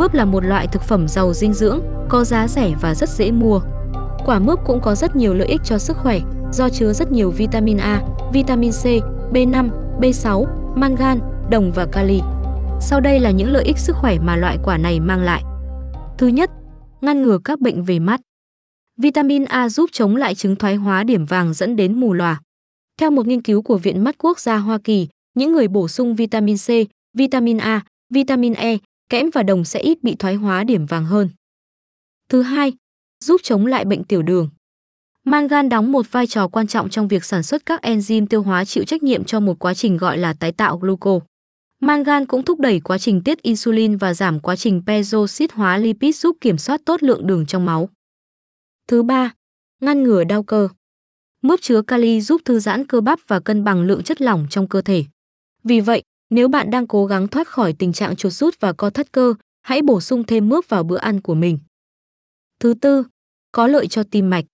Mướp là một loại thực phẩm giàu dinh dưỡng, có giá rẻ và rất dễ mua. Quả mướp cũng có rất nhiều lợi ích cho sức khỏe do chứa rất nhiều vitamin A, vitamin C, B5, B6, mangan, đồng và kali. Sau đây là những lợi ích sức khỏe mà loại quả này mang lại. Thứ nhất, ngăn ngừa các bệnh về mắt. Vitamin A giúp chống lại chứng thoái hóa điểm vàng dẫn đến mù lòa. Theo một nghiên cứu của Viện Mắt Quốc gia Hoa Kỳ, những người bổ sung vitamin C, vitamin A, vitamin E, kẽm và đồng sẽ ít bị thoái hóa điểm vàng hơn. Thứ hai, giúp chống lại bệnh tiểu đường. Mangan đóng một vai trò quan trọng trong việc sản xuất các enzyme tiêu hóa chịu trách nhiệm cho một quá trình gọi là tái tạo glucose. Mangan cũng thúc đẩy quá trình tiết insulin và giảm quá trình peroxide hóa lipid giúp kiểm soát tốt lượng đường trong máu. Thứ ba, ngăn ngừa đau cơ. Mướp chứa kali giúp thư giãn cơ bắp và cân bằng lượng chất lỏng trong cơ thể. Vì vậy, nếu bạn đang cố gắng thoát khỏi tình trạng chuột rút và co thắt cơ, hãy bổ sung thêm mướp vào bữa ăn của mình. Thứ tư, có lợi cho tim mạch.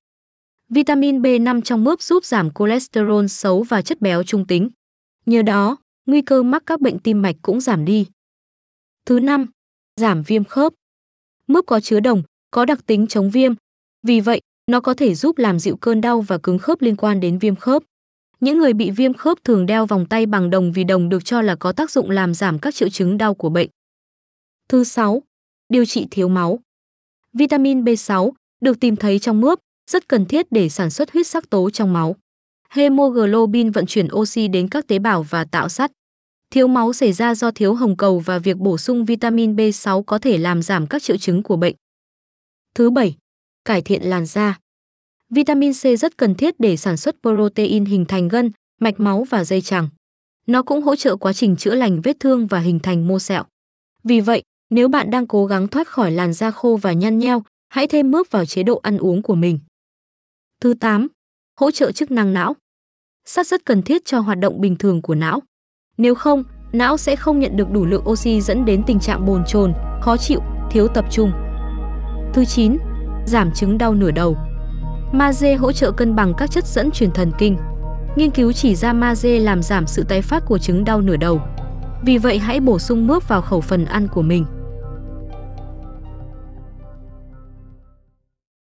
Vitamin B5 trong mướp giúp giảm cholesterol xấu và chất béo trung tính. Nhờ đó, nguy cơ mắc các bệnh tim mạch cũng giảm đi. Thứ năm, giảm viêm khớp. Mướp có chứa đồng, có đặc tính chống viêm. Vì vậy, nó có thể giúp làm dịu cơn đau và cứng khớp liên quan đến viêm khớp. Những người bị viêm khớp thường đeo vòng tay bằng đồng vì đồng được cho là có tác dụng làm giảm các triệu chứng đau của bệnh. Thứ 6. Điều trị thiếu máu. Vitamin B6 được tìm thấy trong mướp, rất cần thiết để sản xuất huyết sắc tố trong máu. Hemoglobin vận chuyển oxy đến các tế bào và tạo sắt. Thiếu máu xảy ra do thiếu hồng cầu và việc bổ sung vitamin B6 có thể làm giảm các triệu chứng của bệnh. Thứ 7. Cải thiện làn da. Vitamin C rất cần thiết để sản xuất protein hình thành gân, mạch máu và dây chằng. Nó cũng hỗ trợ quá trình chữa lành vết thương và hình thành mô sẹo. Vì vậy, nếu bạn đang cố gắng thoát khỏi làn da khô và nhăn nheo, hãy thêm mướp vào chế độ ăn uống của mình. Thứ 8. Hỗ trợ chức năng não. Sắt rất cần thiết cho hoạt động bình thường của não. Nếu không, não sẽ không nhận được đủ lượng oxy dẫn đến tình trạng bồn chồn, khó chịu, thiếu tập trung. Thứ 9. Giảm chứng đau nửa đầu. Magie hỗ trợ cân bằng các chất dẫn truyền thần kinh. Nghiên cứu chỉ ra magie làm giảm sự tái phát của chứng đau nửa đầu. Vì vậy hãy bổ sung mướp vào khẩu phần ăn của mình.